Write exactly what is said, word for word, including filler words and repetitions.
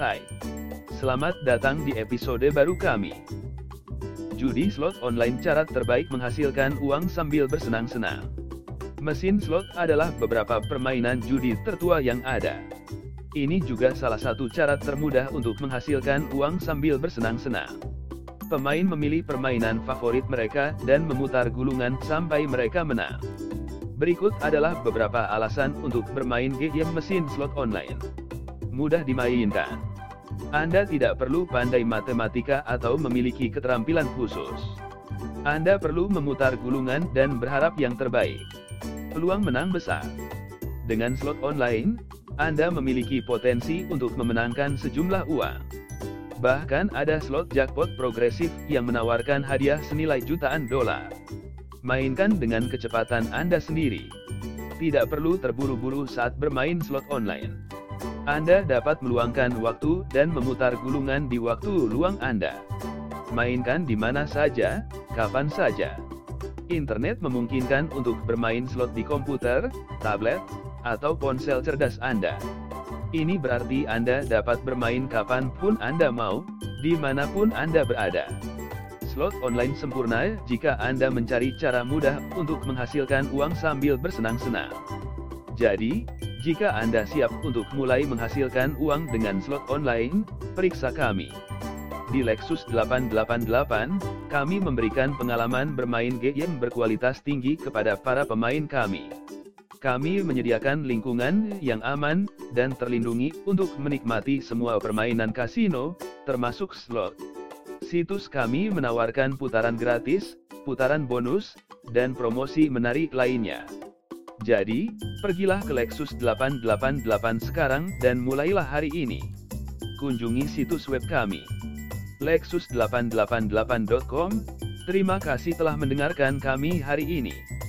Hai, selamat datang di episode baru kami. Judi slot online, cara terbaik menghasilkan uang sambil bersenang-senang. Mesin slot adalah beberapa permainan judi tertua yang ada. Ini juga salah satu cara termudah untuk menghasilkan uang sambil bersenang-senang. Pemain memilih permainan favorit mereka dan memutar gulungan sampai mereka menang. Berikut adalah beberapa alasan untuk bermain game mesin slot online. Mudah dimainkan. Anda tidak perlu pandai matematika atau memiliki keterampilan khusus. Anda perlu memutar gulungan dan berharap yang terbaik. Peluang menang besar. Dengan slot online, Anda memiliki potensi untuk memenangkan sejumlah uang. Bahkan ada slot jackpot progresif yang menawarkan hadiah senilai jutaan dolar. Mainkan dengan kecepatan Anda sendiri. Tidak perlu terburu-buru saat bermain slot online. Anda dapat meluangkan waktu dan memutar gulungan di waktu luang Anda. Mainkan di mana saja, kapan saja. Internet memungkinkan untuk bermain slot di komputer, tablet, atau ponsel cerdas Anda. Ini berarti Anda dapat bermain kapanpun Anda mau, dimanapun Anda berada. Slot online sempurna jika Anda mencari cara mudah untuk menghasilkan uang sambil bersenang-senang. Jadi, jika Anda siap untuk mulai menghasilkan uang dengan slot online, periksa kami. Di Lexus delapan delapan delapan, kami memberikan pengalaman bermain game berkualitas tinggi kepada para pemain kami. Kami menyediakan lingkungan yang aman dan terlindungi untuk menikmati semua permainan kasino, termasuk slot. Situs kami menawarkan putaran gratis, putaran bonus, dan promosi menarik lainnya. Jadi, pergilah ke Lexus delapan delapan delapan sekarang dan mulailah hari ini. Kunjungi situs web kami, lexus delapan delapan delapan dot com. Terima kasih telah mendengarkan kami hari ini.